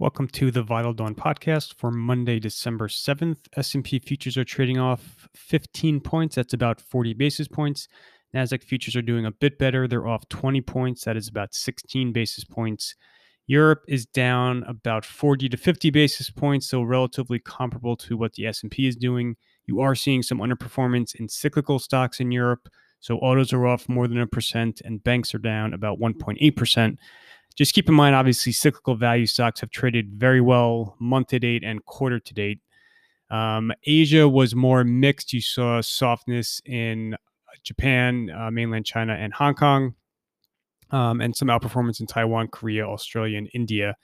Welcome to the Vital Dawn podcast for Monday, December 7th. S&P futures are trading off 15 points. That's about 40 basis points. NASDAQ futures are doing a bit better. They're off 20 points. That is about 16 basis points. Europe is down about 40 to 50 basis points, so relatively comparable to what the S&P is doing. You are seeing some underperformance in cyclical stocks in Europe. So autos are off more than 1% and banks are down about 1.8%. Just keep in mind, obviously, cyclical value stocks have traded very well month to date and quarter to date. Asia was more mixed. You saw softness in Japan, mainland China, and Hong Kong, and some outperformance in Taiwan, Korea, Australia, and India.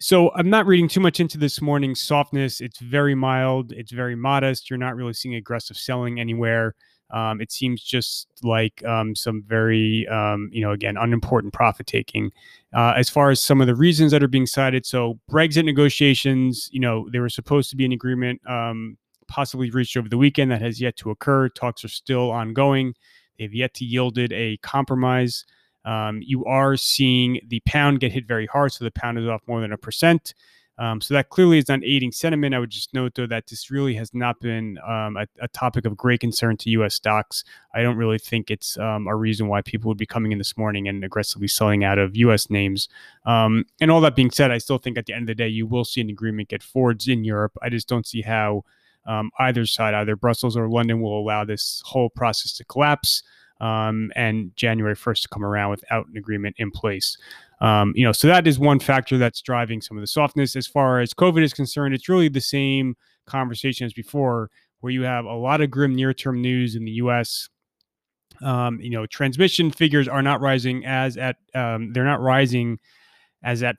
So I'm not reading too much into this morning's softness. It's very mild. It's very modest. You're not really seeing aggressive selling anywhere. It seems just like some very, again, unimportant profit taking. As far as some of the reasons that are being cited, so Brexit negotiations, they were supposed to be an agreement possibly reached over the weekend that has yet to occur. Talks are still ongoing. They've yet to yielded a compromise. You are seeing the pound get hit very hard, so the pound is off more than 1%. So that clearly is not aiding sentiment. I would just note, though, that this really has not been a topic of great concern to U.S. stocks. I don't really think it's a reason why people would be coming in this morning and aggressively selling out of U.S. names. And all that being said, I still think at the end of the day, you will see an agreement get forged in Europe. I just don't see how either side, either Brussels or London, will allow this whole process to collapse and January 1st to come around without an agreement in place. So that is one factor that's driving some of the softness. As far as COVID is concerned, it's really the same conversation as before, where you have a lot of grim near-term news in the U.S. Transmission figures are not rising as at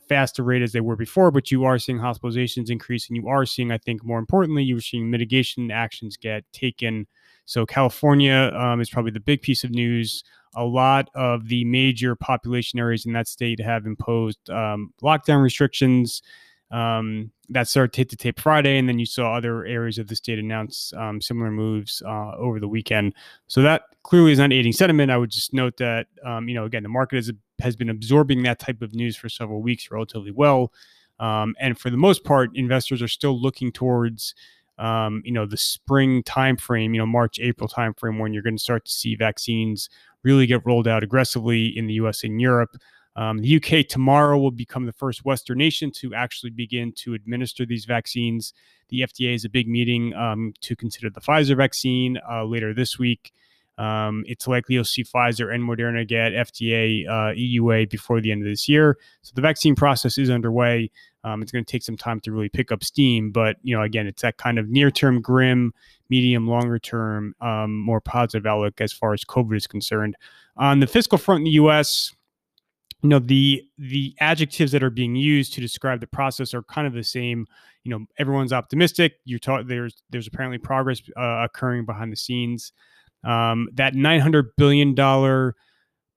faster rate as they were before, but you are seeing hospitalizations increase, and you are seeing, I think, more importantly, you're seeing mitigation actions get taken. So California is probably the big piece of news. A lot of the major population areas in that state have imposed lockdown restrictions that started to tape Friday. And then you saw other areas of the state announce similar moves over the weekend. So that clearly is not aiding sentiment. I would just note that, again, the market has been absorbing that type of news for several weeks relatively well. And for the most part, investors are still looking towards the spring timeframe, March, April timeframe, when you're going to start to see vaccines really get rolled out aggressively in the US and Europe. The UK tomorrow will become the first Western nation to actually begin to administer these vaccines. The FDA is a big meeting to consider the Pfizer vaccine later this week. It's likely you'll see Pfizer and Moderna get FDA, EUA before the end of this year. So the vaccine process is underway. It's going to take some time to really pick up steam. But, again, it's that kind of near-term grim, medium, longer-term, more positive outlook as far as COVID is concerned. On the fiscal front in the U.S., the adjectives that are being used to describe the process are kind of the same. Everyone's optimistic. There's apparently progress occurring behind the scenes. That $900 billion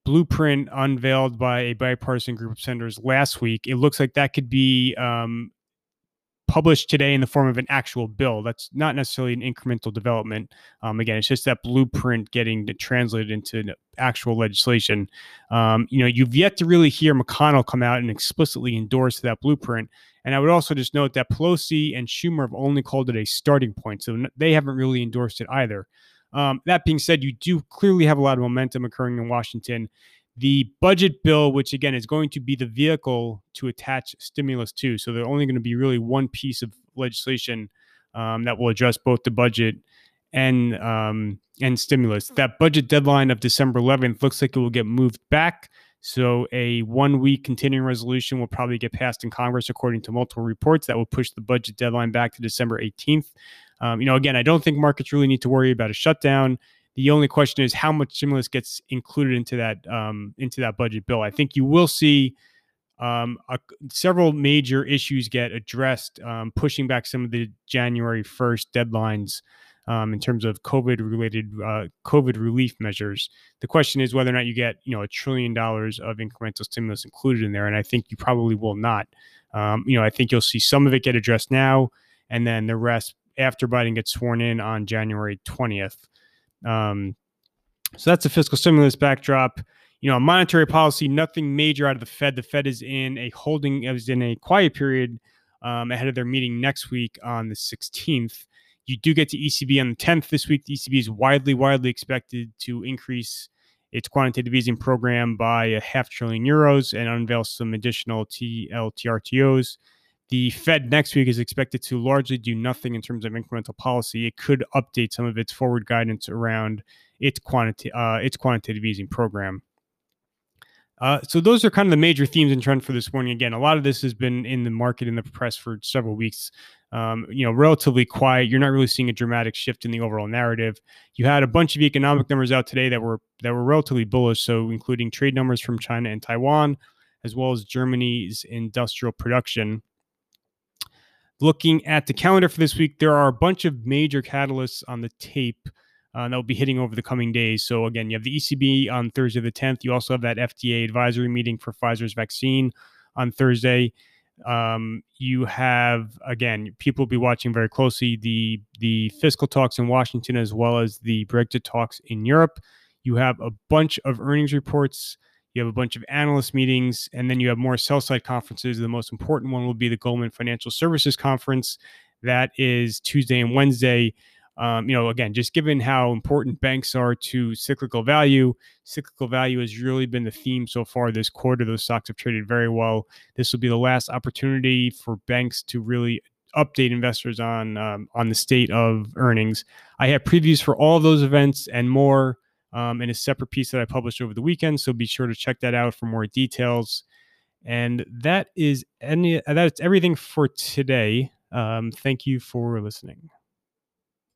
blueprint unveiled by a bipartisan group of senators last week, it looks like that could be published today in the form of an actual bill. That's not necessarily an incremental development. Again, it's just that blueprint getting translated into actual legislation. You've yet to really hear McConnell come out and explicitly endorse that blueprint. And I would also just note that Pelosi and Schumer have only called it a starting point, so they haven't really endorsed it either. That being said, you do clearly have a lot of momentum occurring in Washington. The budget bill, which again is going to be the vehicle to attach stimulus to, so they're only going to be really one piece of legislation that will address both the budget and stimulus. That budget deadline of December 11th looks like it will get moved back. So a one-week continuing resolution will probably get passed in Congress, according to multiple reports, that will push the budget deadline back to December 18th. Again, I don't think markets really need to worry about a shutdown. The only question is how much stimulus gets included into that budget bill. I think you will see several major issues get addressed, pushing back some of the January 1st deadlines. In terms of COVID-related COVID relief measures. The question is whether or not you get, $1 trillion of incremental stimulus included in there. And I think you probably will not. I think you'll see some of it get addressed now and then the rest after Biden gets sworn in on January 20th. So that's the fiscal stimulus backdrop. you know, monetary policy, nothing major out of the Fed. The Fed is in a holding, is in a quiet period ahead of their meeting next week on the 16th. You do get to ECB on the 10th this week. The ECB is widely expected to increase its quantitative easing program by €500 billion and unveil some additional TLTROs. The Fed next week is expected to largely do nothing in terms of incremental policy. It could update some of its forward guidance around its quantitative easing program. So those are kind of the major themes and trend for this morning. Again, a lot of this has been in the market, in the press for several weeks, relatively quiet. You're not really seeing a dramatic shift in the overall narrative. You had a bunch of economic numbers out today that were relatively bullish, so including trade numbers from China and Taiwan, as well as Germany's industrial production. Looking at the calendar for this week, there are a bunch of major catalysts on the tape that will be hitting over the coming days. So again, you have the ECB on Thursday the 10th. You also have that FDA advisory meeting for Pfizer's vaccine on Thursday. You have, again, people will be watching very closely the fiscal talks in Washington as well as the Brexit talks in Europe. You have a bunch of earnings reports. You have a bunch of analyst meetings. And then you have more sell-side conferences. The most important one will be the Goldman Financial Services Conference. That is Tuesday and Wednesday. Again, just given how important banks are to cyclical value has really been the theme so far this quarter. Those stocks have traded very well. This will be the last opportunity for banks to really update investors on the state of earnings. I have previews for all those events and more in a separate piece that I published over the weekend. So be sure to check that out for more details. And that is everything for today. Thank you for listening.